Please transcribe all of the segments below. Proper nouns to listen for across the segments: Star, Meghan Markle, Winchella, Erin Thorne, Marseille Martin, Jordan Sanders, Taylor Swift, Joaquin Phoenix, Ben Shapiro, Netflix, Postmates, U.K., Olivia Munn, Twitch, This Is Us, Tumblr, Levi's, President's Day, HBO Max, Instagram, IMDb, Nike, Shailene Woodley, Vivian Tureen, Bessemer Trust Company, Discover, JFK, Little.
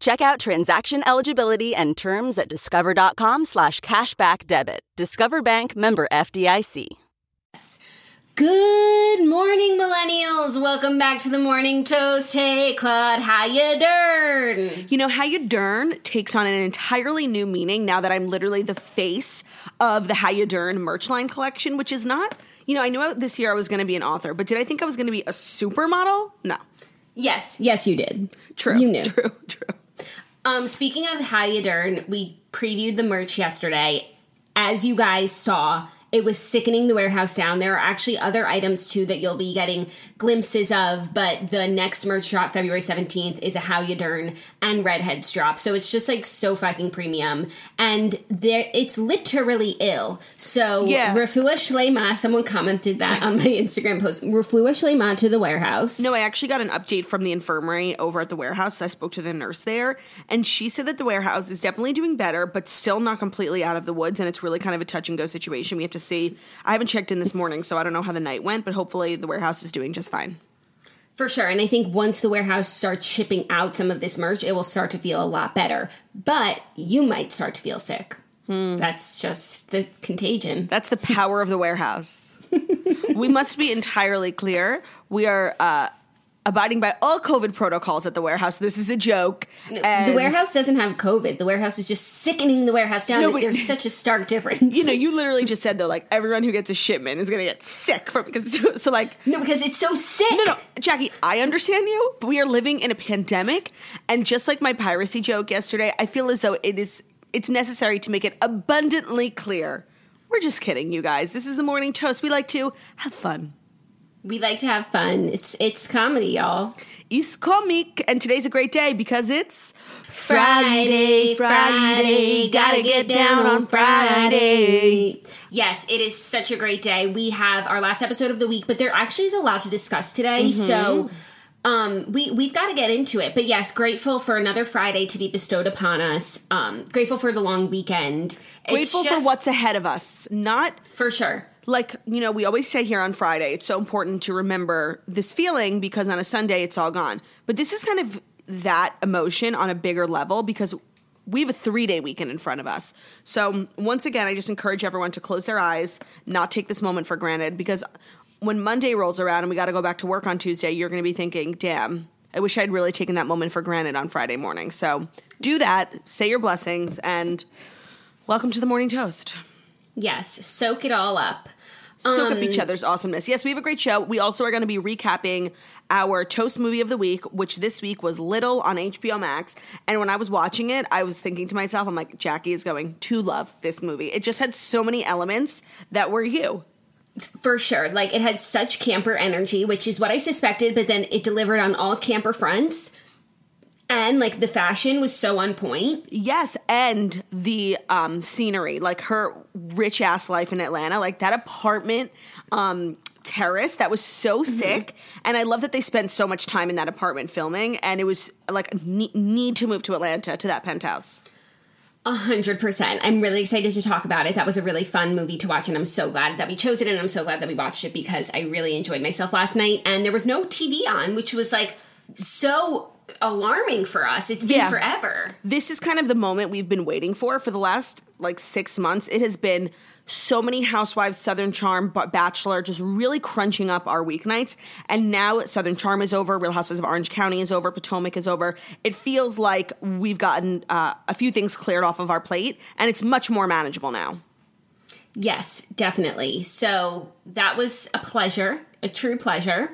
Check out transaction eligibility and terms at discover.com/cashbackdebit. Discover Bank, member FDIC. Good morning, millennials. Welcome back to the Morning Toast. Hey, Claude, how you dern? You know, how you dern takes on an entirely new meaning now that I'm literally the face of the How You Dern merch line collection, which is not, you know, I knew this year I was going to be an author, but did I think I was going to be a supermodel? No. Yes, you did. True. You knew. True. Speaking of How You Dern, we previewed the merch yesterday. As you guys saw, it was sickening the warehouse down. There are actually other items, too, that you'll be getting glimpses of, but the next merch drop, February 17th, is a How You Dern and Redheads drop, so it's just, like, so fucking premium, and it's literally ill, so yeah. Refuah Shleima, someone commented that on my Instagram post, Refuah Shleima to the warehouse. No, I actually got an update from the infirmary over at the warehouse. I spoke to the nurse there, and she said that the warehouse is definitely doing better, but still not completely out of the woods, and it's really kind of a touch-and-go situation. We have to see. I haven't checked in this morning, so I don't know how the night went, but hopefully the warehouse is doing just fine. For sure, and I think once the warehouse starts shipping out some of this merch, it will start to feel a lot better. But you might start to feel sick. That's just the contagion. That's the power of the warehouse. We must be entirely clear. We are abiding by all COVID protocols at the warehouse. This is a joke. No, the warehouse doesn't have COVID. The warehouse is just sickening the warehouse down. No, there's such a stark difference. You know, you literally just said, though, like, everyone who gets a shipment is going to get sick from it. No, because it's so sick. No, Jackie, I understand you, but we are living in a pandemic. And just like my piracy joke yesterday, I feel as though it's necessary to make it abundantly clear. We're just kidding, you guys. This is the Morning Toast. We like to have fun. We like to have fun. It's comedy, y'all. It's comic, and today's a great day because it's Friday, gotta get down on Friday. Yes, it is such a great day. We have our last episode of the week, but there actually is a lot to discuss today, so we've got to get into it. But yes, grateful for another Friday to be bestowed upon us. Grateful for the long weekend. Grateful for what's ahead of us. Not for sure. Like, you know, we always say here on Friday, it's so important to remember this feeling because on a Sunday it's all gone. But this is kind of that emotion on a bigger level because we have a 3-day weekend in front of us. So once again, I just encourage everyone to close their eyes, not take this moment for granted, because when Monday rolls around and we got to go back to work on Tuesday, you're going to be thinking, damn, I wish I'd really taken that moment for granted on Friday morning. So do that, say your blessings, and welcome to the Morning Toast. Yes, soak it all up. Soak up each other's awesomeness. Yes, we have a great show. We also are going to be recapping our Toast movie of the week, which this week was Little on HBO Max. And when I was watching it, I was thinking to myself, I'm like, Jackie is going to love this movie. It just had so many elements that were you. For sure. Like, it had such camper energy, which is what I suspected, but then it delivered on all camper fronts. And, like, the fashion was so on point. Yes, and the scenery, like her rich-ass life in Atlanta, like that apartment terrace, that was so sick. And I love that they spent so much time in that apartment filming, and it was, like, need to move to Atlanta, to that penthouse. 100%. I'm really excited to talk about it. That was a really fun movie to watch, and I'm so glad that we chose it, and I'm so glad that we watched it because I really enjoyed myself last night. And there was no TV on, which was, like, so alarming for us. It's been forever. This is kind of the moment we've been waiting for the last, like, 6 months. It has been so many Housewives, Southern Charm, Bachelor, just really crunching up our weeknights. And now Southern Charm is over, Real Housewives of Orange County is over, Potomac is over. It feels like we've gotten a few things cleared off of our plate, and it's much more manageable now. Yes, definitely. So that was a pleasure, a true pleasure.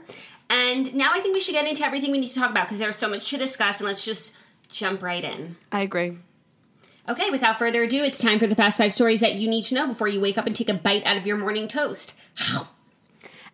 And now I think we should get into everything we need to talk about because there's so much to discuss, and let's just jump right in. I agree. Okay, without further ado, it's time for the Fast 5 stories that you need to know before you wake up and take a bite out of your morning toast.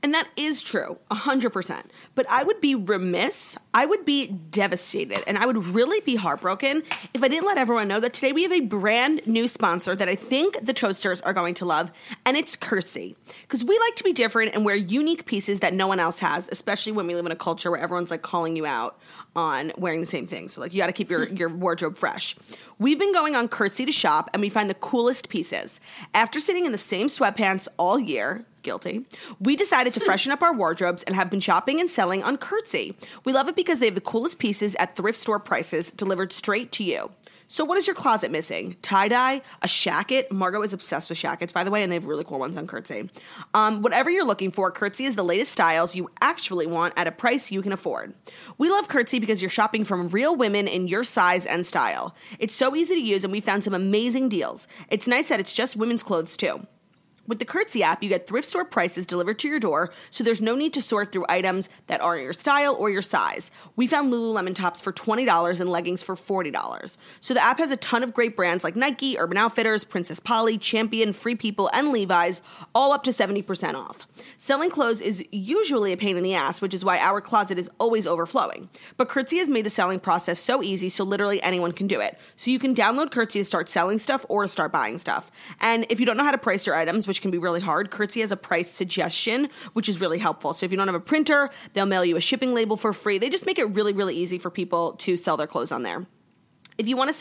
And that is true, 100%. But I would be remiss, I would be devastated, and I would really be heartbroken if I didn't let everyone know that today we have a brand new sponsor that I think the toasters are going to love, and it's Curtsy. Because we like to be different and wear unique pieces that no one else has, especially when we live in a culture where everyone's like calling you out on wearing the same thing. So like you got to keep your wardrobe fresh. We've been going on Curtsy to shop, and we find the coolest pieces. After sitting in the same sweatpants all year, guilty, we decided to freshen up our wardrobes and have been shopping and selling on Curtsy. We love it because they have the coolest pieces at thrift store prices delivered straight to you. So what is your closet missing? Tie-dye, a shacket. Margot is obsessed with shackets, by the way, and they have really cool ones on Curtsy. Whatever you're looking for, Curtsy is the latest styles you actually want at a price you can afford. We love Curtsy because you're shopping from real women in your size and style. It's so easy to use, and we found some amazing deals. It's nice that it's just women's clothes, too. With the Curtsy app, you get thrift store prices delivered to your door, so there's no need to sort through items that aren't your style or your size. We found Lululemon tops for $20 and leggings for $40. So the app has a ton of great brands like Nike, Urban Outfitters, Princess Polly, Champion, Free People, and Levi's, all up to 70% off. Selling clothes is usually a pain in the ass, which is why our closet is always overflowing. But Curtsy has made the selling process so easy, so literally anyone can do it. So you can download Curtsy to start selling stuff or to start buying stuff. And if you don't know how to price your items, which can be really hard, Curtsy has a price suggestion, which is really helpful. So if you don't have a printer, they'll mail you a shipping label for free. They just make it really, really easy for people to sell their clothes on there. If you want a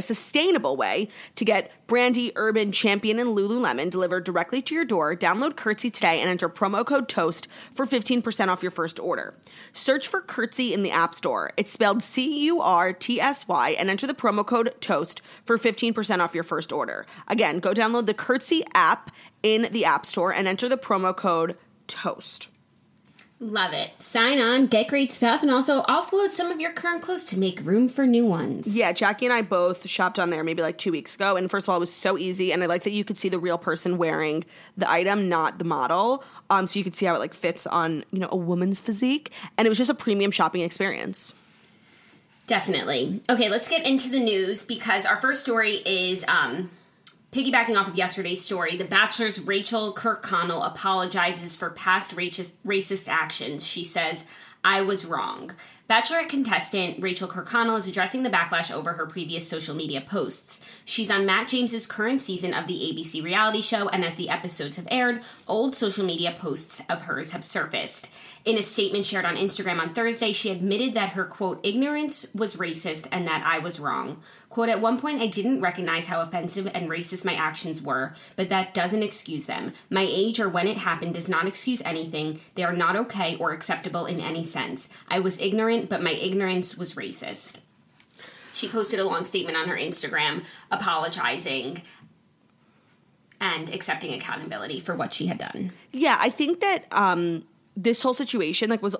sustainable way to get Brandy, Urban, Champion, and Lululemon delivered directly to your door, download Curtsy today and enter promo code TOAST for 15% off your first order. Search for Curtsy in the App Store. It's spelled Curtsy and enter the promo code TOAST for 15% off your first order. Again, go download the Curtsy app in the App Store and enter the promo code TOAST. Love it. Sign on, get great stuff, and also offload some of your current clothes to make room for new ones. Yeah, Jackie and I both shopped on there maybe like 2 weeks ago, and first of all, it was so easy, and I like that you could see the real person wearing the item, not the model, so you could see how it like fits on, you know, a woman's physique, and it was just a premium shopping experience. Definitely. Okay, let's get into the news, because our first story is piggybacking off of yesterday's story, The Bachelor's Rachael Kirkconnell apologizes for past racist actions. She says, "I was wrong." Bachelorette contestant Rachael Kirkconnell is addressing the backlash over her previous social media posts. She's on Matt James's current season of the ABC reality show, and as the episodes have aired, old social media posts of hers have surfaced. In a statement shared on Instagram on Thursday, she admitted that her, quote, ignorance was racist and that I was wrong. Quote, at one point, I didn't recognize how offensive and racist my actions were, but that doesn't excuse them. My age or when it happened does not excuse anything. They are not okay or acceptable in any sense. I was ignorant, but my ignorance was racist. She posted a long statement on her Instagram apologizing and accepting accountability for what she had done. Yeah, I think that this whole situation like was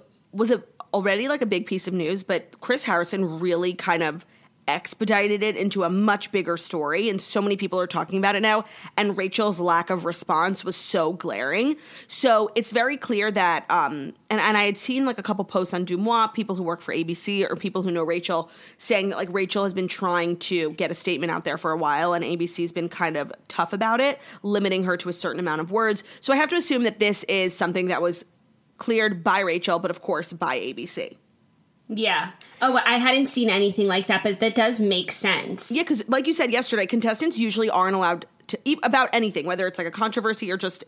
already like a big piece of news, but Chris Harrison really kind of expedited it into a much bigger story, and so many people are talking about it now, and Rachel's lack of response was so glaring. So it's very clear that and I had seen like a couple posts on Dumois, people who work for ABC or people who know Rachel, saying that like Rachel has been trying to get a statement out there for a while, and ABC's been kind of tough about it, limiting her to a certain amount of words. So I have to assume that this is something that was cleared by Rachel, but of course by ABC. Yeah. Oh, I hadn't seen anything like that, but that does make sense. Yeah, because like you said yesterday, contestants usually aren't allowed to eat about anything, whether it's like a controversy or just,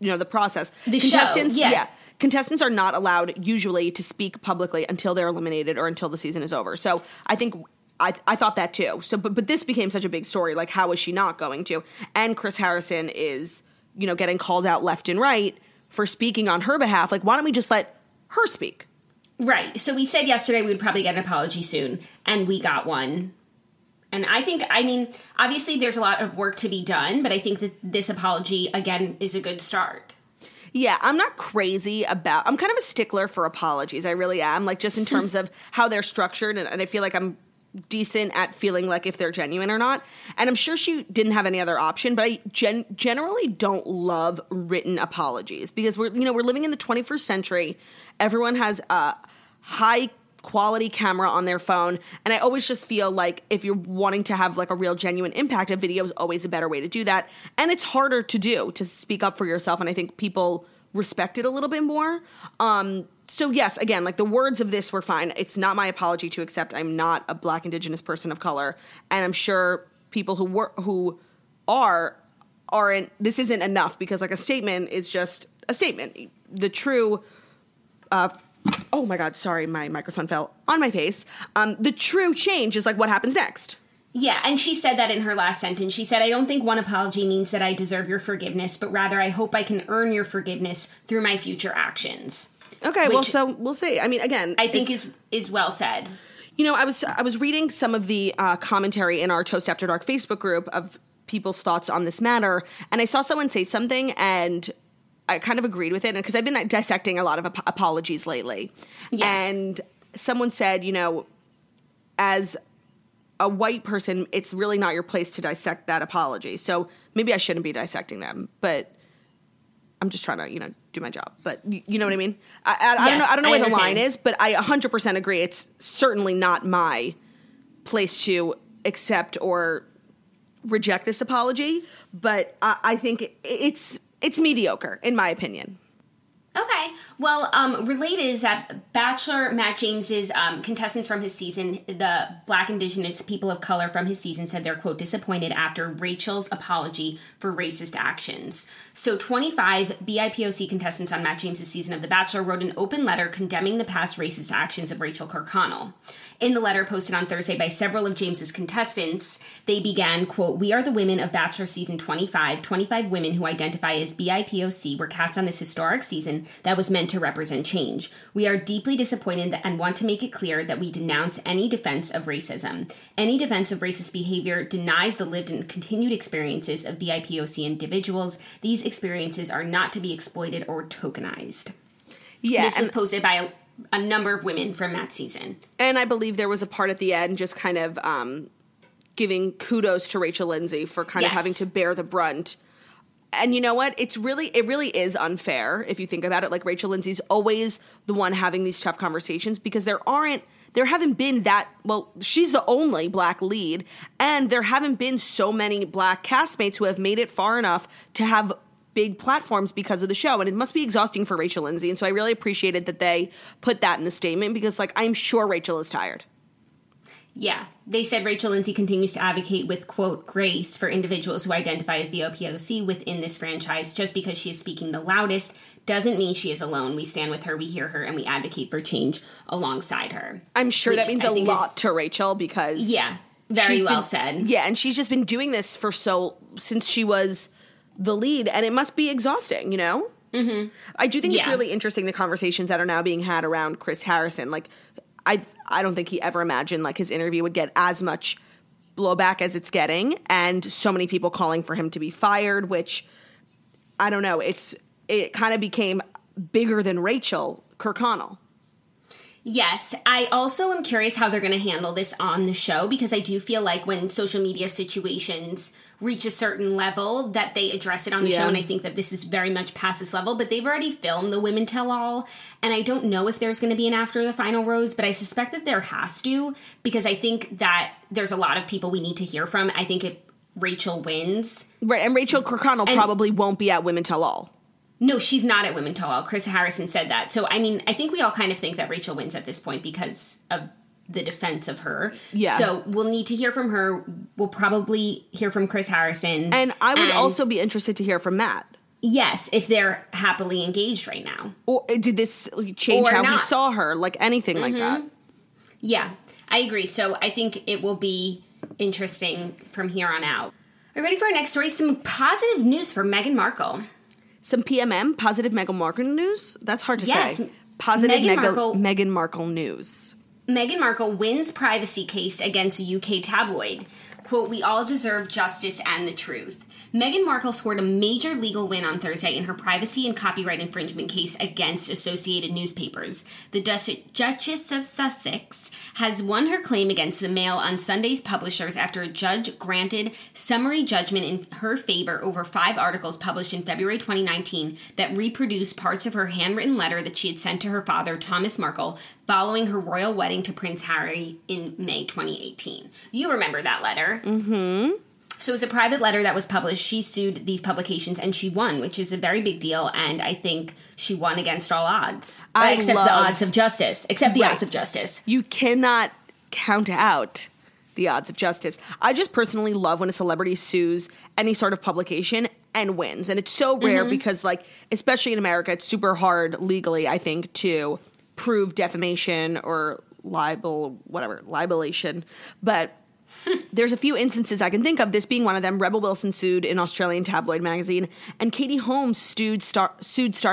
you know, the process. The contestants, show. Yeah. Contestants are not allowed usually to speak publicly until they're eliminated or until the season is over. So I think I thought that too. So, but this became such a big story. Like, how is she not going to? And Chris Harrison is, you know, getting called out left and right for speaking on her behalf. Like, why don't we just let her speak? Right. So we said yesterday we would probably get an apology soon, and we got one. And I think, I mean, obviously there's a lot of work to be done, but I think that this apology, again, is a good start. Yeah, I'm not crazy about, I'm kind of a stickler for apologies. I really am, like just in terms of how they're structured, and I feel like I'm decent at feeling like if they're genuine or not. And I'm sure she didn't have any other option, but I generally don't love written apologies because we're living in the 21st century. Everyone has a high quality camera on their phone. And I always just feel like if you're wanting to have like a real genuine impact, a video is always a better way to do that. And it's harder to do, to speak up for yourself. And I think people respect it a little bit more. So yes, again, like the words of this were fine. It's not my apology to accept. I'm not a Black Indigenous person of color. And I'm sure people who aren't, this isn't enough, because like a statement is just a statement. The true, oh my God, sorry, my microphone fell on my face. The true change is like what happens next. Yeah, and she said that in her last sentence. She said, I don't think one apology means that I deserve your forgiveness, but rather I hope I can earn your forgiveness through my future actions. Okay, which, well, so we'll see. I mean, again, I think is well said. You know, I was reading some of the commentary in our Toast After Dark Facebook group of people's thoughts on this matter, and I saw someone say something, and I kind of agreed with it, because I've been dissecting a lot of apologies lately. Yes. And someone said, you know, as a white person, it's really not your place to dissect that apology. So maybe I shouldn't be dissecting them, but I'm just trying to, you know, do my job. But you know what I mean? I don't know where the line is, but I 100% agree. It's certainly not my place to accept or reject this apology, but I think it's mediocre, in my opinion. Okay. Well, related is that Bachelor Matt James's contestants from his season, the Black Indigenous people of color from his season, said they're, quote, disappointed after Rachel's apology for racist actions. So 25 BIPOC contestants on Matt James's season of The Bachelor wrote an open letter condemning the past racist actions of Rachael Kirkconnell. In the letter posted on Thursday by several of James's contestants, they began, quote, we are the women of Bachelor season 25. 25 women who identify as BIPOC were cast on this historic season that was meant to represent change. We are deeply disappointed and want to make it clear that we denounce any defense of racism. Any defense of racist behavior denies the lived and continued experiences of BIPOC individuals. These experiences are not to be exploited or tokenized. Yeah, this was posted by a number of women from that season. And I believe there was a part at the end just kind of giving kudos to Rachel Lindsay for kind of having to bear the brunt. And you know what? It really is unfair if you think about it. Like, Rachel Lindsay's always the one having these tough conversations because she's the only Black lead, and there haven't been so many Black castmates who have made it far enough to have big platforms because of the show. And it must be exhausting for Rachel Lindsay. And so I really appreciated that they put that in the statement because, like, I'm sure Rachel is tired. Yeah. They said Rachel Lindsay continues to advocate with, quote, grace for individuals who identify as BIPOC within this franchise. Just because she is speaking the loudest doesn't mean she is alone. We stand with her, we hear her, and we advocate for change alongside her. I'm sure that means a lot to Rachel because... Yeah, very well said. Yeah, and she's just been doing this since she was the lead, and it must be exhausting, you know? Mm-hmm. I do think it's really interesting, the conversations that are now being had around Chris Harrison, like... I don't think he ever imagined, like, his interview would get as much blowback as it's getting, and so many people calling for him to be fired, which, I don't know, it kind of became bigger than Rachel Kirkconnell. Yes. I also am curious how they're going to handle this on the show, because I do feel like when social media situations reach a certain level that they address it on the show, and I think that this is very much past this level, but they've already filmed the Women Tell All, and I don't know if there's going to be an after the final rose, but I suspect that there has to, because I think that there's a lot of people we need to hear from. I think if Rachel wins... Right, and Rachel Kirkconnell probably won't be at Women Tell All. No, she's not at Women Tell All. Chris Harrison said that. So, I mean, I think we all kind of think that Rachel wins at this point because of the defense of her. Yeah. So we'll need to hear from her. We'll probably hear from Chris Harrison. And I would also be interested to hear from Matt. Yes, if they're happily engaged right now. Or did this change or how not. We saw her? Like, anything like that. Yeah, I agree. So I think it will be interesting from here on out. Are you ready for our next story? Some positive news for Meghan Markle. Some PMM, positive Meghan Markle news. That's hard to say. Positive Meghan Markle news. Meghan Markle wins privacy case against a UK tabloid. Quote, we all deserve justice and the truth. Meghan Markle scored a major legal win on Thursday in her privacy and copyright infringement case against Associated Newspapers. The Duchess of Sussex has won her claim against the Mail on Sunday's publishers after a judge granted summary judgment in her favor over 5 articles published in February 2019 that reproduced parts of her handwritten letter that she had sent to her father, Thomas Markle, following her royal wedding to Prince Harry in May 2018. You remember that letter. Mm-hmm. So it was a private letter that was published. She sued these publications, and she won, which is a very big deal, and I think she won against all odds. Except the odds of justice. You cannot count out the odds of justice. I just personally love when a celebrity sues any sort of publication and wins, and it's so rare because, like, especially in America, it's super hard legally, I think, to prove defamation or libelation, but... There's a few instances I can think of, this being one of them. Rebel Wilson sued an Australian tabloid magazine, and Katie Holmes sued Star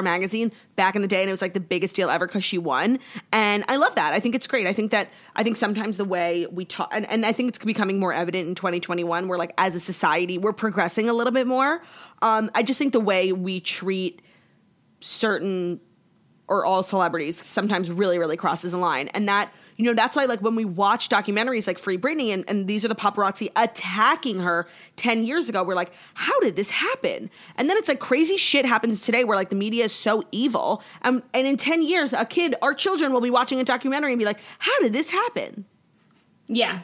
magazine back in the day, and it was like the biggest deal ever because she won. And I love that. I think it's great. I think sometimes the way we talk, and I think it's becoming more evident in 2021, we're like, as a society, we're progressing a little bit more. I just think the way we treat certain or all celebrities sometimes really, really crosses the line, and that. You know, that's why, like, when we watch documentaries like Free Britney and these are the paparazzi attacking her 10 years ago, we're like, how did this happen? And then it's like crazy shit happens today where, like, the media is so evil. And in 10 years, our children will be watching a documentary and be like, how did this happen? Yeah.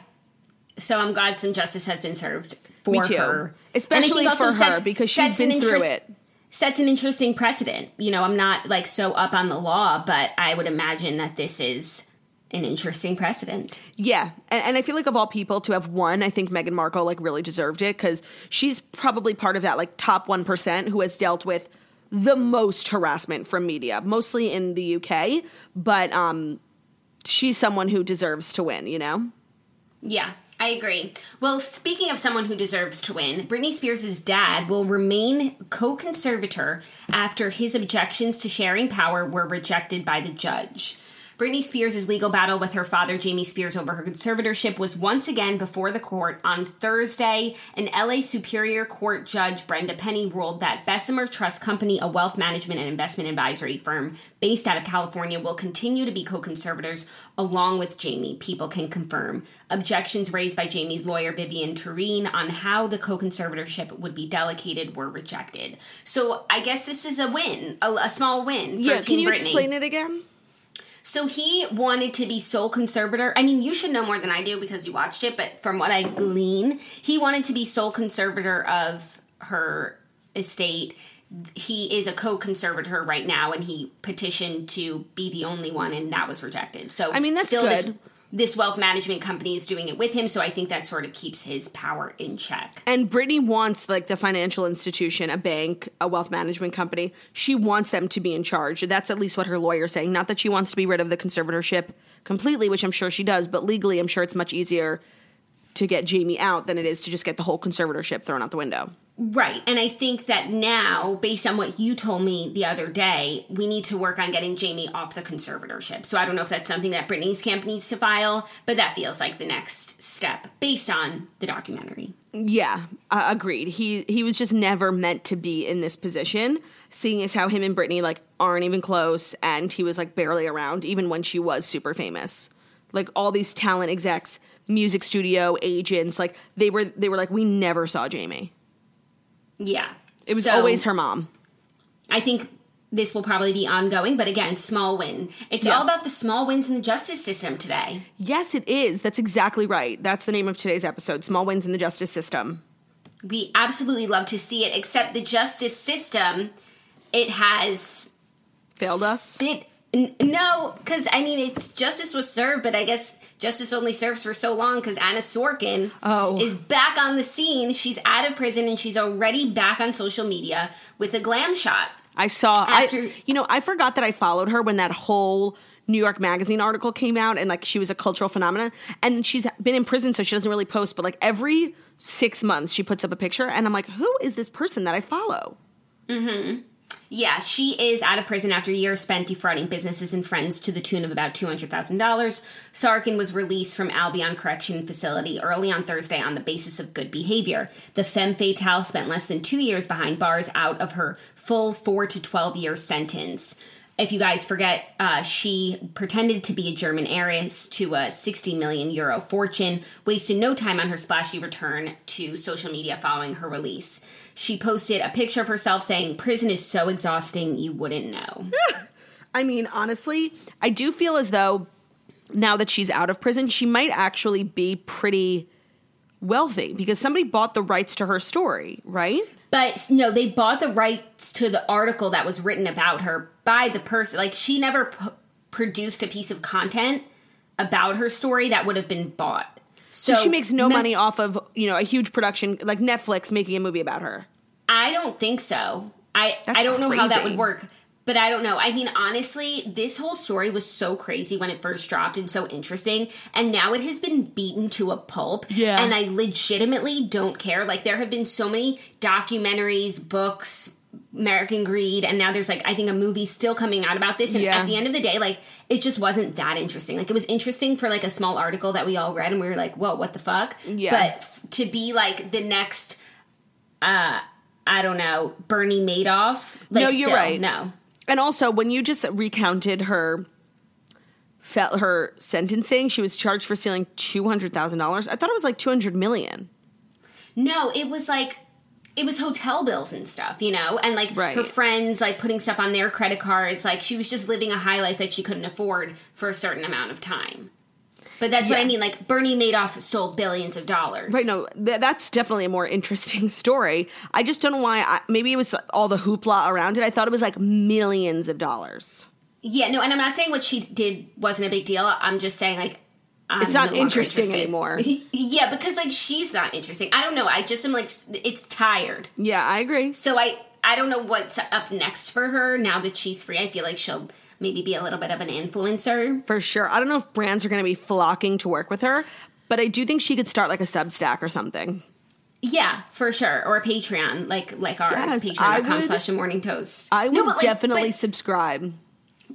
So I'm glad some justice has been served for her. Especially for her, because she's been through it. Sets an interesting precedent. You know, I'm not, like, so up on the law, but I would imagine that this is... an interesting precedent. Yeah. And I feel like of all people to have won, I think Meghan Markle, like, really deserved it because she's probably part of that, like, top 1% who has dealt with the most harassment from media, mostly in the UK. But she's someone who deserves to win, you know? Yeah. I agree. Well, speaking of someone who deserves to win, Britney Spears' dad will remain co-conservator after his objections to sharing power were rejected by the judge. Britney Spears' legal battle with her father, Jamie Spears, over her conservatorship was once again before the court on Thursday. An LA Superior Court judge, Brenda Penny, ruled that Bessemer Trust Company, a wealth management and investment advisory firm based out of California, will continue to be co-conservators along with Jamie. People can confirm objections raised by Jamie's lawyer, Vivian Tureen, on how the co-conservatorship would be delegated were rejected. So I guess this is a win, a small win for Team Britney. Yeah, can you explain it again? So he wanted to be sole conservator. I mean, you should know more than I do because you watched it, but from what I glean, he wanted to be sole conservator of her estate. He is a co-conservator right now, and he petitioned to be the only one, and that was rejected. So I mean, that's still good. This wealth management company is doing it with him, so I think that sort of keeps his power in check. And Britney wants, like, the financial institution, a bank, a wealth management company, she wants them to be in charge. That's at least what her lawyer is saying. Not that she wants to be rid of the conservatorship completely, which I'm sure she does, but legally I'm sure it's much easier to get Jamie out than it is to just get the whole conservatorship thrown out the window. Right, and I think that now, based on what you told me the other day, we need to work on getting Jamie off the conservatorship. So I don't know if that's something that Britney's camp needs to file, but that feels like the next step based on the documentary. Yeah, agreed. He was just never meant to be in this position, seeing as how him and Britney, like, aren't even close, and he was, like, barely around, even when she was super famous. Like, all these talent execs, music studio agents, like, they were like, we never saw Jamie. Yeah. It was always her mom. I think this will probably be ongoing, but again, small win. It's all about the small wins in the justice system today. Yes, it is. That's exactly right. That's the name of today's episode, Small Wins in the Justice System. We absolutely love to see it, except the justice system, it has... failed us? No, because, I mean, it's justice was served, but I guess justice only serves for so long because Anna Sorokin is back on the scene. She's out of prison, and she's already back on social media with a glam shot. I saw... I forgot that I followed her when that whole New York Magazine article came out, and, like, she was a cultural phenomenon. And she's been in prison, so she doesn't really post, but, like, every 6 months she puts up a picture, and I'm like, who is this person that I follow? Mm-hmm. Yeah, she is out of prison after years spent defrauding businesses and friends to the tune of about $200,000. Sarkin was released from Albion Correction Facility early on Thursday on the basis of good behavior. The femme fatale spent less than 2 years behind bars out of her full 4 to 12-year sentence. If you guys forget, she pretended to be a German heiress to a 60 million euro fortune, wasted no time on her splashy return to social media following her release. She posted a picture of herself saying, "Prison is so exhausting, you wouldn't know." I mean, honestly, I do feel as though now that she's out of prison, she might actually be pretty wealthy because somebody bought the rights to her story, right? But no, they bought the rights to the article that was written about her by the person. Like, she never produced a piece of content about her story that would have been bought. So she makes no money off of, you know, a huge production like Netflix making a movie about her. I don't think so. I don't know how that would work, but I don't know. I mean, honestly, this whole story was so crazy when it first dropped and so interesting, and now it has been beaten to a pulp. Yeah. And I legitimately don't care. Like, there have been so many documentaries, books, American Greed, and now there's, like, I think a movie still coming out about this, and at the end of the day, like, it just wasn't that interesting. Like, it was interesting for, like, a small article that we all read, and we were like, whoa, what the fuck? Yeah. But to be, like, the next, I don't know, Bernie Madoff? Like, no, you're still, right. No. And also, when you just recounted her sentencing, she was charged for stealing $200,000. I thought it was, like, $200 million. No, it was, like... It was hotel bills and stuff, you know? And, like, right. Her friends, like, putting stuff on their credit cards. Like, she was just living a high life that she couldn't afford for a certain amount of time. But that's what I mean. Like, Bernie Madoff stole billions of dollars. Right, no, that's definitely a more interesting story. I just don't know why. Maybe it was all the hoopla around it. I thought it was, like, millions of dollars. Yeah, no, and I'm not saying what she did wasn't a big deal. I'm just saying, like... it's not interesting anymore. Yeah, because, like, she's not interesting. I don't know. I just am, like, it's tired. Yeah, I agree. So I don't know what's up next for her now that she's free. I feel like she'll maybe be a little bit of an influencer. For sure. I don't know if brands are going to be flocking to work with her, but I do think she could start, like, a Substack or something. Yeah, for sure. Or a Patreon, like ours, patreon.com/themorningtoast. I would definitely subscribe.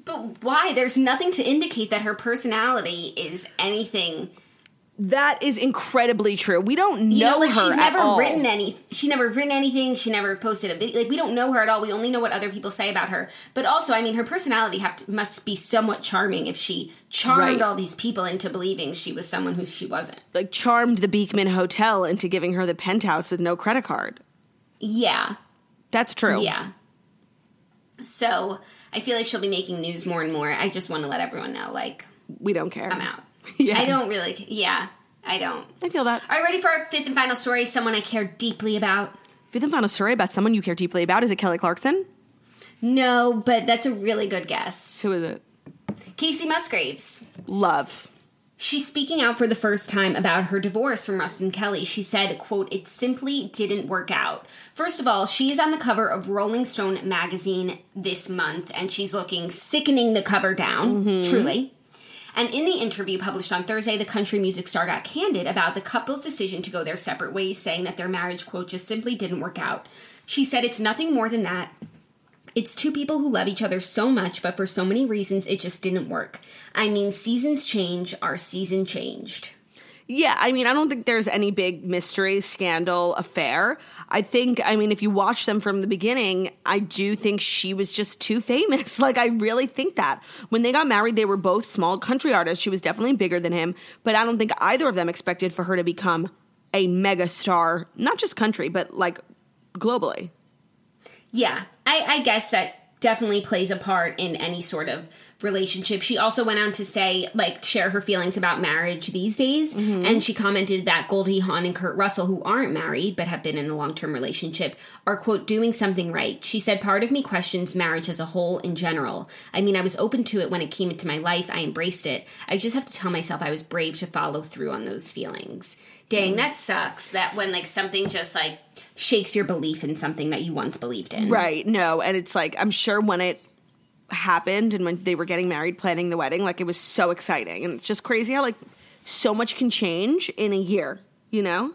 But why? There's nothing to indicate that her personality is anything. That is incredibly true. We don't know, you know, like, her at all. She's never written anything. She never posted a video. Like, we don't know her at all. We only know what other people say about her. But also, I mean, her personality must be somewhat charming if she charmed all these people into believing she was someone who she wasn't. Like, charmed the Beekman Hotel into giving her the penthouse with no credit card. Yeah. That's true. Yeah. So... I feel like she'll be making news more and more. I just want to let everyone know, like... We don't care. I'm out. Yeah. I don't really... Yeah, I don't. I feel that. Are you ready for our fifth and final story? Someone I care deeply about. Fifth and final story about someone you care deeply about? Is it Kelly Clarkson? No, but that's a really good guess. Who is it? Kacey Musgraves. Love. She's speaking out for the first time about her divorce from Rustin Kelly. She said, quote, "It simply didn't work out." First of all, she's on the cover of Rolling Stone magazine this month, and she's looking sickening the cover down, truly. And in the interview published on Thursday, the country music star got candid about the couple's decision to go their separate ways, saying that their marriage, quote, "just simply didn't work out." She said, "It's nothing more than that. It's two people who love each other so much, but for so many reasons, it just didn't work. I mean, seasons change. Our season changed." Yeah, I mean, I don't think there's any big mystery, scandal, affair. I think, I mean, if you watch them from the beginning, I do think she was just too famous. Like, I really think that. When they got married, they were both small country artists. She was definitely bigger than him, but I don't think either of them expected for her to become a mega star, not just country, but, like, globally. Yeah, I guess that definitely plays a part in any sort of relationship. She also went on to say, like, share her feelings about marriage these days. And she commented that Goldie Hawn and Kurt Russell, who aren't married but have been in a long-term relationship, are, quote, "doing something right." She said, "Part of me questions marriage as a whole in general. I mean, I was open to it when it came into my life. I embraced it. I just have to tell myself I was brave to follow through on those feelings." Dang, that sucks. That when, like, something just, like, shakes your belief in something that you once believed in. Right, no. And it's like, I'm sure when it happened and when they were getting married, planning the wedding, like, it was so exciting. And it's just crazy how, like, so much can change in a year, you know?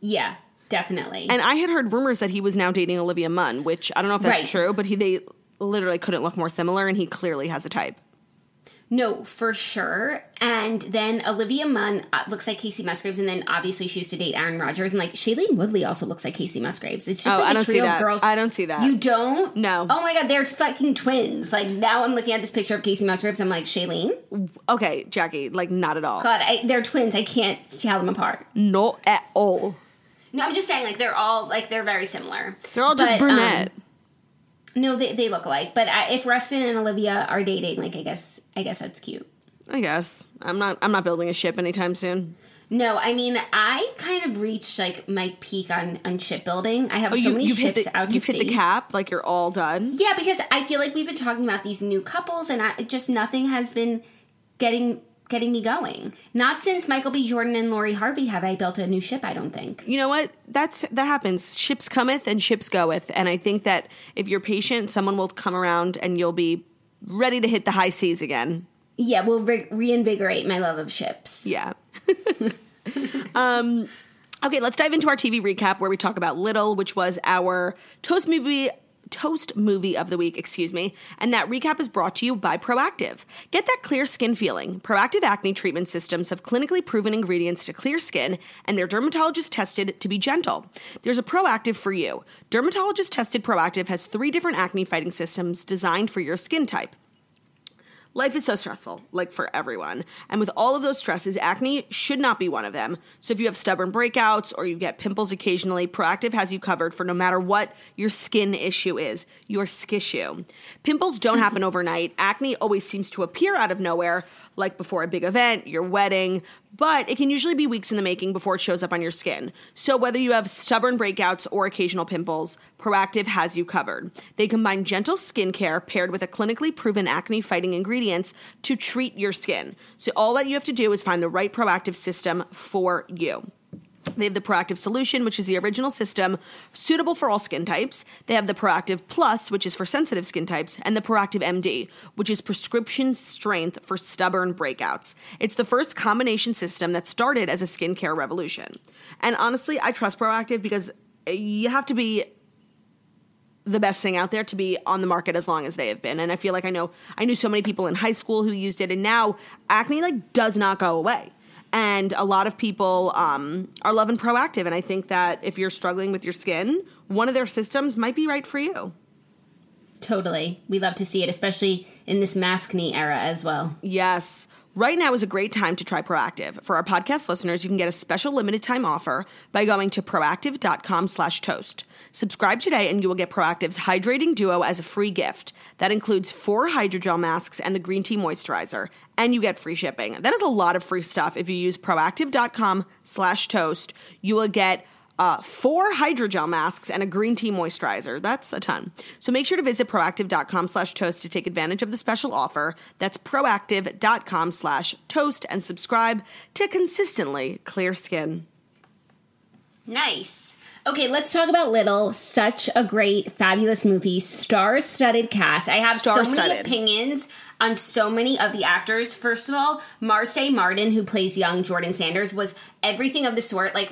Yeah, definitely. And I had heard rumors that he was now dating Olivia Munn, which I don't know if that's true, but they literally couldn't look more similar, and he clearly has a type. No, for sure. And then Olivia Munn looks like Kacey Musgraves, and then obviously she used to date Aaron Rodgers, and like Shailene Woodley also looks like Kacey Musgraves. It's just like a trio of girls. I don't see that. You don't? No. Oh my God, they're fucking twins. Like now I'm looking at this picture of Kacey Musgraves, I'm like, Shailene? Okay, Jackie, like not at all. God, they're twins. I can't tell them apart. Not at all. No, I'm just saying like they're all like they're very similar. They're all just brunette. No, they look alike. But if Rustin and Olivia are dating, like I guess that's cute. I guess I'm not building a ship anytime soon. No, I mean I kind of reached like my peak on ship building. I have many ships out to sea. You've hit the cap, like you're all done. Yeah, because I feel like we've been talking about these new couples, and just nothing has been getting me going. Not since Michael B. Jordan and Lori Harvey have I built a new ship, I don't think. You know what? That happens. Ships cometh and ships goeth. And I think that if you're patient, someone will come around and you'll be ready to hit the high seas again. Yeah, we'll reinvigorate my love of ships. Yeah. Okay, let's dive into our TV recap where we talk about Little, which was our Toast movie of the week, and that recap is brought to you by Proactive. Get that clear skin feeling. Proactive acne treatment systems have clinically proven ingredients to clear skin, and they're dermatologist tested to be gentle. There's a Proactive for you. Dermatologist tested Proactive has 3 different acne fighting systems designed for your skin type. Life is so stressful, like for everyone. And with all of those stresses, acne should not be one of them. So if you have stubborn breakouts or you get pimples occasionally, Proactive has you covered for no matter what your skin issue is, your skissue. Pimples don't happen overnight. Acne always seems to appear out of nowhere, like before a big event, your wedding, but it can usually be weeks in the making before it shows up on your skin. So whether you have stubborn breakouts or occasional pimples, Proactive has you covered. They combine gentle skincare paired with a clinically proven acne-fighting ingredients to treat your skin. So all that you have to do is find the right Proactive system for you. They have the Proactive Solution, which is the original system suitable for all skin types. They have the Proactive Plus, which is for sensitive skin types, and the Proactive MD, which is prescription strength for stubborn breakouts. It's the first combination system that started as a skincare revolution. And honestly, I trust Proactive because you have to be the best thing out there to be on the market as long as they have been. And I feel like I knew so many people in high school who used it, and now acne like does not go away. And a lot of people are loving Proactive. And I think that if you're struggling with your skin, one of their systems might be right for you. Totally. We love to see it, especially in this maskne era as well. Yes. Right now is a great time to try Proactive. For our podcast listeners, you can get a special limited time offer by going to proactive.com/toast. Subscribe today and you will get Proactive's Hydrating Duo as a free gift. That includes 4 hydrogel masks and the green tea moisturizer. And you get free shipping. That is a lot of free stuff. If you use proactive.com/toast, you will get 4 hydrogel masks and a green tea moisturizer. That's a ton. So make sure to visit proactive.com/toast to take advantage of the special offer. That's proactive.com/toast and subscribe to consistently clear skin. Nice. Okay, let's talk about Little. Such a great, fabulous movie. Star-studded cast. I have so many opinions on so many of the actors. First of all, Marseille Martin, who plays young Jordan Sanders, was everything of the sort. Like,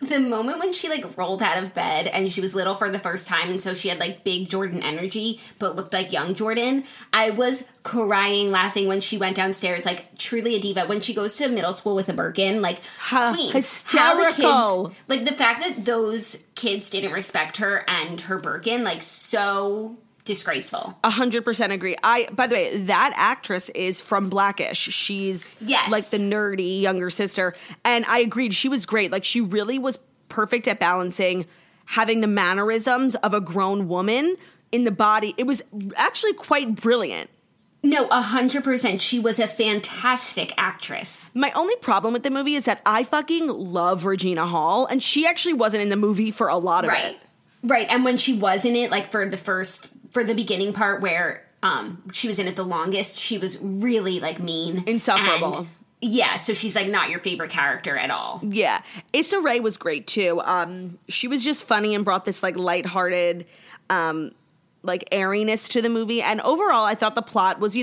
the moment when she, like, rolled out of bed and she was little for the first time, and so she had, like, big Jordan energy but looked like young Jordan, I was crying, laughing when she went downstairs, like, truly a diva. When she goes to middle school with a Birkin, like, queen. Hysterical. How the kids, like, the fact that those kids didn't respect her and her Birkin, like, so disgraceful. 100% agree. By the way, that actress is from Blackish. She's like the nerdy younger sister. And I agreed. She was great. Like, she really was perfect at balancing having the mannerisms of a grown woman in the body. It was actually quite brilliant. No, 100%. She was a fantastic actress. My only problem with the movie is that I fucking love Regina Hall, and she actually wasn't in the movie for a lot of it. Right. And when she was in it, like, for the beginning part where she was in it the longest, she was really, like, mean. Insufferable. And, yeah, so she's, like, not your favorite character at all. Yeah. Issa Rae was great, too. She was just funny and brought this, like, lighthearted, like, airiness to the movie. And overall, I thought the plot was,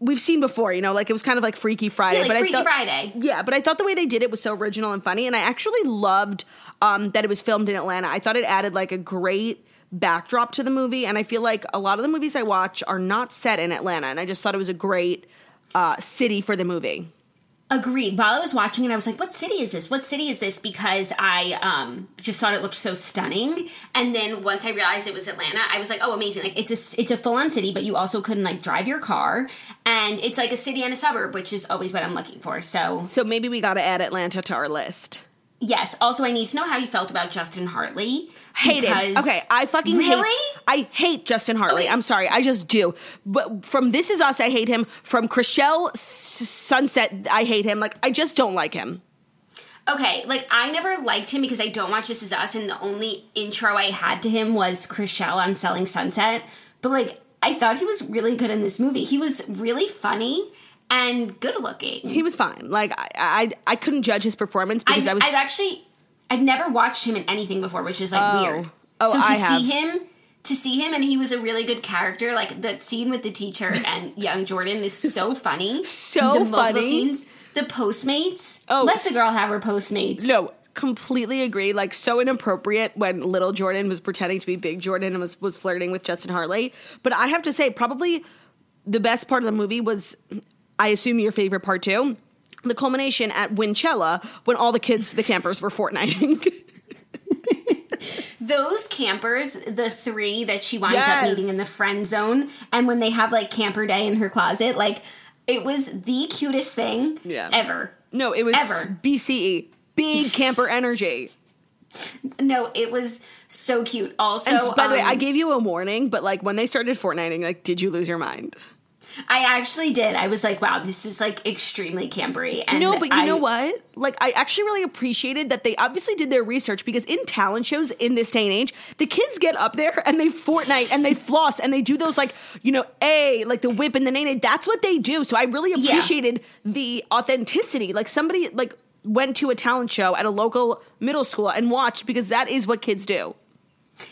we've seen before, like, it was kind of like Freaky Friday. Yeah, like Freaky Friday. Yeah, but I thought the way they did it was so original and funny. And I actually loved that it was filmed in Atlanta. I thought it added, like, a great backdrop to the movie. And I feel like a lot of the movies I watch are not set in Atlanta. And I just thought it was a great city for the movie. Agreed. While I was watching it, I was like, what city is this? What city is this? Because I just thought it looked so stunning. And then once I realized it was Atlanta, I was like, oh, amazing. Like, it's a full-on city, but you also couldn't, like, drive your car. And it's like a city and a suburb, which is always what I'm looking for. So maybe we got to add Atlanta to our list. Yes. Also, I need to know how you felt about Justin Hartley. Hated. Okay, I fucking hate Justin Hartley. Okay. I'm sorry. I just do. But from This Is Us, I hate him. From Chrishell Sunset, I hate him. Like, I just don't like him. Okay, like, I never liked him because I don't watch This Is Us, and the only intro I had to him was Chrishell on Selling Sunset. But, like, I thought he was really good in this movie. He was really funny. And good looking. He was fine. Like, I couldn't judge his performance because I was... I've never watched him in anything before, which is, like, weird. Oh, so to see him, and he was a really good character. Like, that scene with the teacher and young Jordan is so funny. So the multiple scenes. The Postmates. Oh, let the girl have her Postmates. No, completely agree. Like, so inappropriate when little Jordan was pretending to be big Jordan and was flirting with Justin Hartley. But I have to say, probably the best part of the movie was... I assume your favorite part, too. The culmination at Winchella when all the kids, the campers, were Fortniting. Those campers, the three that she winds up meeting in the friend zone, and when they have, like, camper day in her closet, like, it was the cutest thing ever. No, it was BCE. Big camper energy. No, it was so cute. Also, and by the way, I gave you a warning, but, like, when they started Fortniting, like, did you lose your mind? I actually did. I was like, wow, this is, like, extremely campery. And no, but you know what? Like, I actually really appreciated that they obviously did their research, because in talent shows in this day and age, the kids get up there and they Fortnite and they floss and they do those, like, you know, like the whip and the nay-nay. That's what they do. So I really appreciated the authenticity. Like, somebody, like, went to a talent show at a local middle school and watched, because that is what kids do.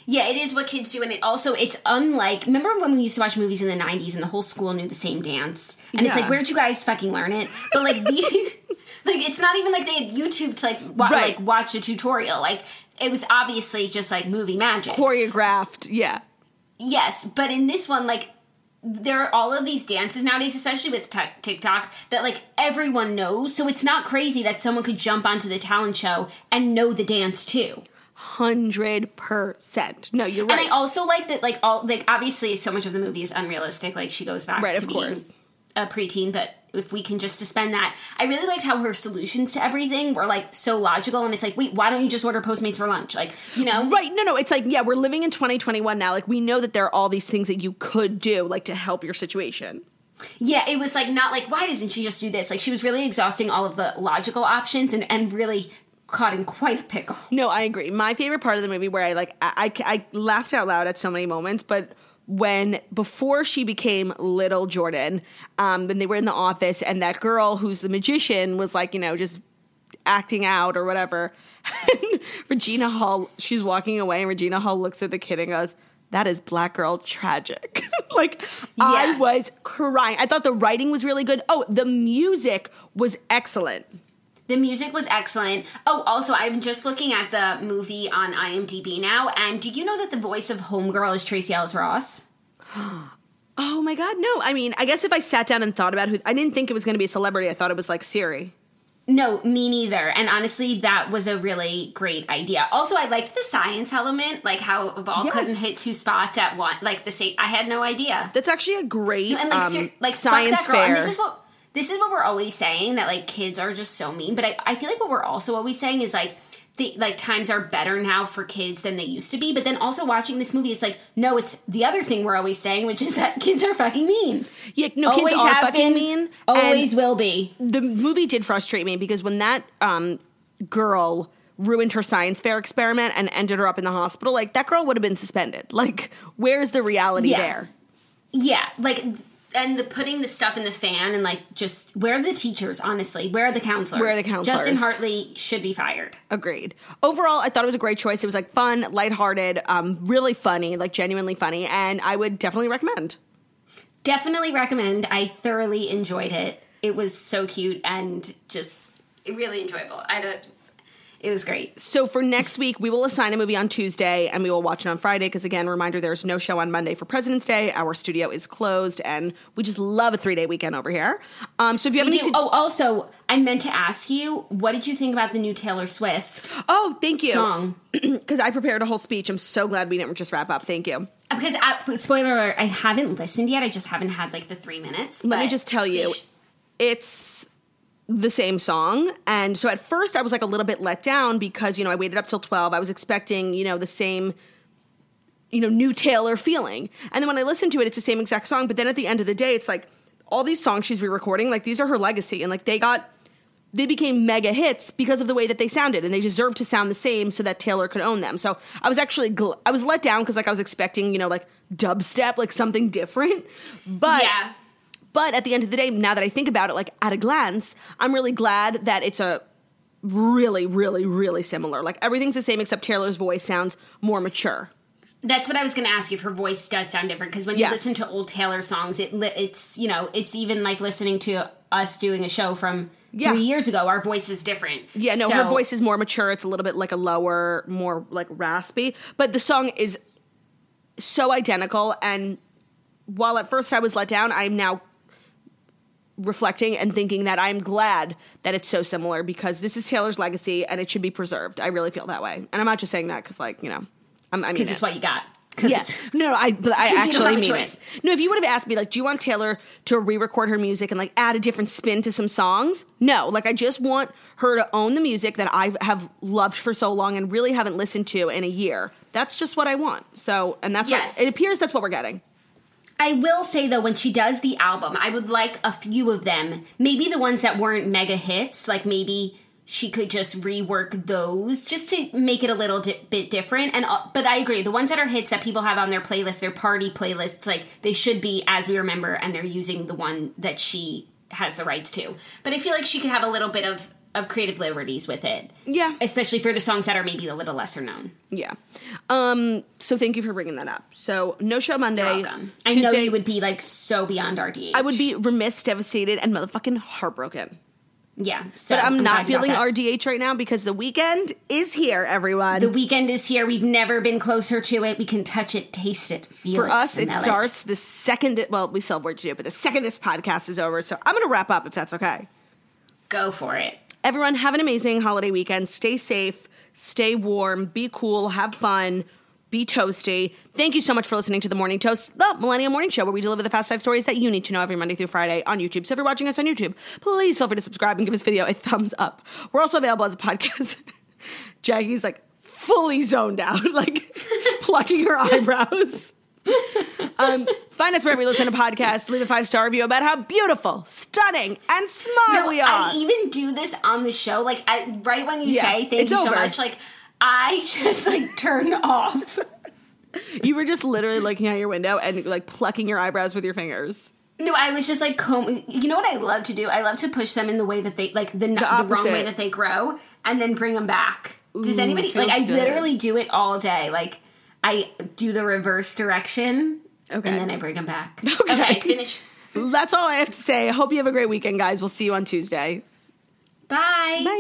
Yeah, it is what kids do, and it also, it's unlike, remember when we used to watch movies in the 90s and the whole school knew the same dance? And it's like, where'd you guys fucking learn it? But, like, it's not even like they had YouTube to, like, like, watch a tutorial. Like, it was obviously just, like, movie magic. Choreographed, Yes, but in this one, like, there are all of these dances nowadays, especially with TikTok, that, like, everyone knows. So it's not crazy that someone could jump onto the talent show and know the dance, too. 100%. No, you're right. And I also like that, like, all, like, obviously so much of the movie is unrealistic. Like, she goes back to being a preteen, but if we can just suspend that. I really liked how her solutions to everything were, like, so logical, and it's like, wait, why don't you just order Postmates for lunch? Like, you know? Right. No, it's like, yeah, we're living in 2021 now. Like, we know that there are all these things that you could do, like, to help your situation. Yeah, it was, like, not like, why doesn't she just do this? Like, she was really exhausting all of the logical options and really... caught in quite a pickle. No, I agree. My favorite part of the movie where I laughed out loud at so many moments, but before she became Little Jordan, when they were in the office and that girl who's the magician was, like, you know, just acting out or whatever, Regina Hall, she's walking away and Regina Hall looks at the kid and goes, that is Black girl tragic. Like, I was crying. I thought the writing was really good. Oh, the music was excellent. The music was excellent. Oh, also, I'm just looking at the movie on IMDb now, and do you know that the voice of Homegirl is Tracee Ellis Ross? Oh, my God, no. I mean, I guess if I sat down and thought about I didn't think it was going to be a celebrity. I thought it was, like, Siri. No, me neither. And honestly, that was a really great idea. Also, I liked the science element, like how a ball couldn't hit two spots at once. Like, the same. I had no idea. That's actually a great science fuck that girl. Fair. And this is what we're always saying, that, like, kids are just so mean. But I feel like what we're also always saying is, like, times are better now for kids than they used to be. But then also watching this movie, it's like, no, it's the other thing we're always saying, which is that kids are fucking mean. Yeah, no, kids are fucking mean. Always will be. The movie did frustrate me because when that girl ruined her science fair experiment and ended her up in the hospital, like, that girl would have been suspended. Like, where's the reality there? Yeah, like... And putting the stuff in the fan and, like, just... Where are the teachers, honestly? Where are the counselors? Justin Hartley should be fired. Agreed. Overall, I thought it was a great choice. It was, like, fun, lighthearted, really funny, like, genuinely funny. And I would definitely recommend. I thoroughly enjoyed it. It was so cute and just really enjoyable. It was great. So for next week, we will assign a movie on Tuesday and we will watch it on Friday because, again, reminder, there's no show on Monday for President's Day. Our studio is closed and we just love a 3-day weekend over here. So if you have any... Also, I meant to ask you, what did you think about the new Taylor Swift song? Because I prepared a whole speech. I'm so glad we didn't just wrap up. Thank you. Because, spoiler alert, I haven't listened yet. I just haven't had, like, the 3 minutes. Let me just tell you, it's... the same song. And so at first I was like a little bit let down because, you know, I waited up till 12. I was expecting, you know, the same, you know, new Taylor feeling. And then when I listened to it, it's the same exact song. But then at the end of the day, it's like all these songs she's re-recording, like these are her legacy. And like they became mega hits because of the way that they sounded, and they deserved to sound the same so that Taylor could own them. So I was actually, I was let down because like I was expecting, you know, like dubstep, like something different. But yeah. But at the end of the day, now that I think about it, like at a glance, I'm really glad that it's a really, really, really similar. Like everything's the same except Taylor's voice sounds more mature. That's what I was going to ask you, if her voice does sound different. Because when you listen to old Taylor songs, it's, you know, it's even like listening to us doing a show from 3 years ago. Our voice is different. Yeah, no, her voice is more mature. It's a little bit like a lower, more like raspy. But the song is so identical. And while at first I was let down, I'm now reflecting and thinking that I'm glad that it's so similar because this is Taylor's legacy and it should be preserved. I really feel that way. And I'm not just saying that because, like, you know, I mean because it's what you got. Yes. No, I actually mean it. No, if you would have asked me, like, do you want Taylor to re-record her music and, like, add a different spin to some songs? No. Like, I just want her to own the music that I have loved for so long and really haven't listened to in a year. That's just what I want. So, and that's what it appears that's what we're getting. I will say, though, when she does the album, I would like a few of them. Maybe the ones that weren't mega hits, like maybe she could just rework those just to make it a little bit different. And but I agree. The ones that are hits that people have on their playlist, their party playlists, like they should be As We Remember, and they're using the one that she has the rights to. But I feel like she could have a little bit of creative liberties with it. Yeah. Especially for the songs that are maybe a little lesser known. Yeah. So thank you for bringing that up. So no show Monday. You're welcome. Tuesday, I know you would be like so beyond RDH. I would be remiss, devastated, and motherfucking heartbroken. Yeah. So but I'm not feeling RDH right now because the weekend is here, everyone. The weekend is here. We've never been closer to it. We can touch it, taste it, feel it. For us, it starts the second, well, we still have work to do, but the second this podcast is over. So I'm going to wrap up if that's okay. Go for it. Everyone, have an amazing holiday weekend. Stay safe, stay warm, be cool, have fun, be toasty. Thank you so much for listening to The Morning Toast, the Millennial Morning Show, where we deliver the fast 5 stories that you need to know every Monday through Friday on YouTube. So if you're watching us on YouTube, please feel free to subscribe and give this video a thumbs up. We're also available as a podcast. Jaggie's like fully zoned out, like plucking her eyebrows. Find us wherever you listen to podcasts. Leave a 5-star review about how beautiful, stunning, and smart we are. I even do this on the show. Like, right when you say thank you so much, like, I just, like, turn off. You were just literally looking out your window and, like, plucking your eyebrows with your fingers. No, I was just, like, combing. You know what I love to do? I love to push them in the way that they, like, the wrong way that they grow, and then bring them back. Does anybody, like, I literally do it all day, like, I do the reverse direction, and then I bring them back. Okay, finish. That's all I have to say. I hope you have a great weekend, guys. We'll see you on Tuesday. Bye. Bye.